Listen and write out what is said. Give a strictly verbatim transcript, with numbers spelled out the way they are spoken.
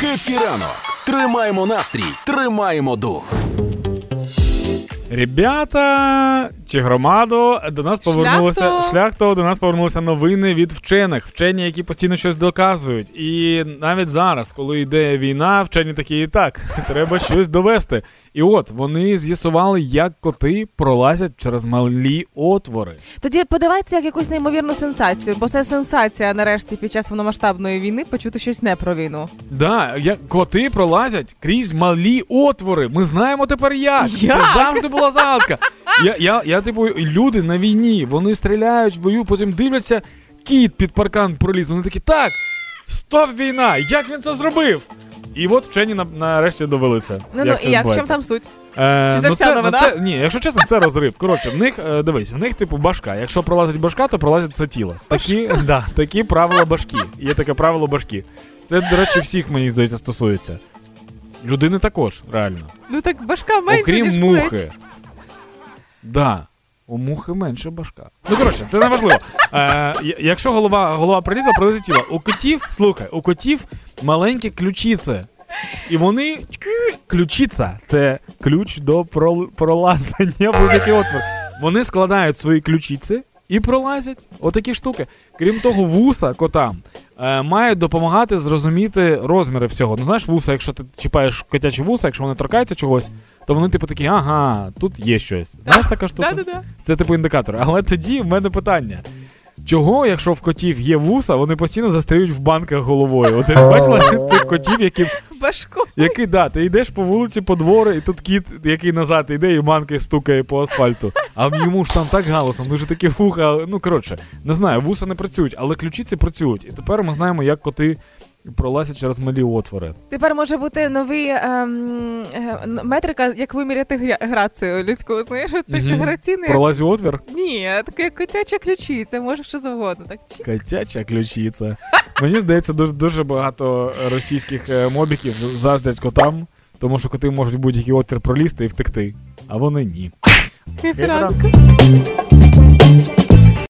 Хеппі ранок. Тримаємо настрій, тримаємо дух. Ребята, чи громадо, до нас повернулися шляхто, до нас повернулися новини від вчених, вчені, які постійно щось доказують. І навіть зараз, коли йде війна, вчені такі і так, треба щось довести. І от, вони з'ясували, як коти пролазять через малі отвори. Тоді подавайте як якусь неймовірну сенсацію, бо це сенсація нарешті під час повномасштабної війни почути щось не про війну. Да, як коти пролазять крізь малі отвори. Ми знаємо тепер як. як? Це завжди була загадка. Я, я, я, типу, люди на війні, вони стріляють в бою, потім дивляться, кіт під паркан проліз. Вони такі, так, стоп війна, як він це зробив? І от вчені на, нарешті довели це. Ну, як ну, і як, в чому там суть? Е, Чи це ну, вся це, новина? Ну, це, ні, якщо чесно, це розрив. Коротше, в них, е, дивись, в них, типу, башка. Якщо пролазить башка, то пролазить все тіло. Такі, да, такі правила башки. Є таке правило башки. Це, до речі, всіх, мені здається, стосується. Людини також, реально. Ну так башка менше, окрім ніж мухи. Плеч. Да, у мухи менше башка. Ну, коротше, це неважливо. Е, якщо голова, голова пролізла, пролізла тіло. У котів, слухай, у котів маленькі ключиці. І вони... Ключиця – це ключ до пролазання будь-який отвір. Вони складають свої ключиці і пролазять. Отакі штуки. Крім того, вуса котам е, мають допомагати зрозуміти розміри всього. Ну, знаєш, вуса, якщо ти чіпаєш котячі вуса, якщо вони торкаються чогось, то вони, типу, такі, ага, тут є щось. Знаєш, така штука? Да-да-да. Це, типу, індикатор. Але тоді в мене питання. Чого, якщо в котів є вуса, вони постійно застряють в банках головою? От ти бачила цих котів, які... Башко. Який, да, ти йдеш по вулиці, по двору, і тут кіт, який назад йде, і банки стукає по асфальту. А йому ж там так галасом, дуже такі вуха, ну, коротше, не знаю, вуса не працюють, але ключиці працюють. І тепер ми знаємо, як коти... пролазять через малі отвори. Тепер може бути новий ем, метрика, як виміряти гра- грацію людську, знаєш, mm-hmm. граційний. Пролазь у отвір? Ні, така котяча ключиця, може що завгодно. Так. Котяча ключиця. Мені здається, дуже, дуже багато російських мобіків заздрять котам, тому що коти можуть будь-який отвір пролізти і втекти, а вони ні. Хепі ранок.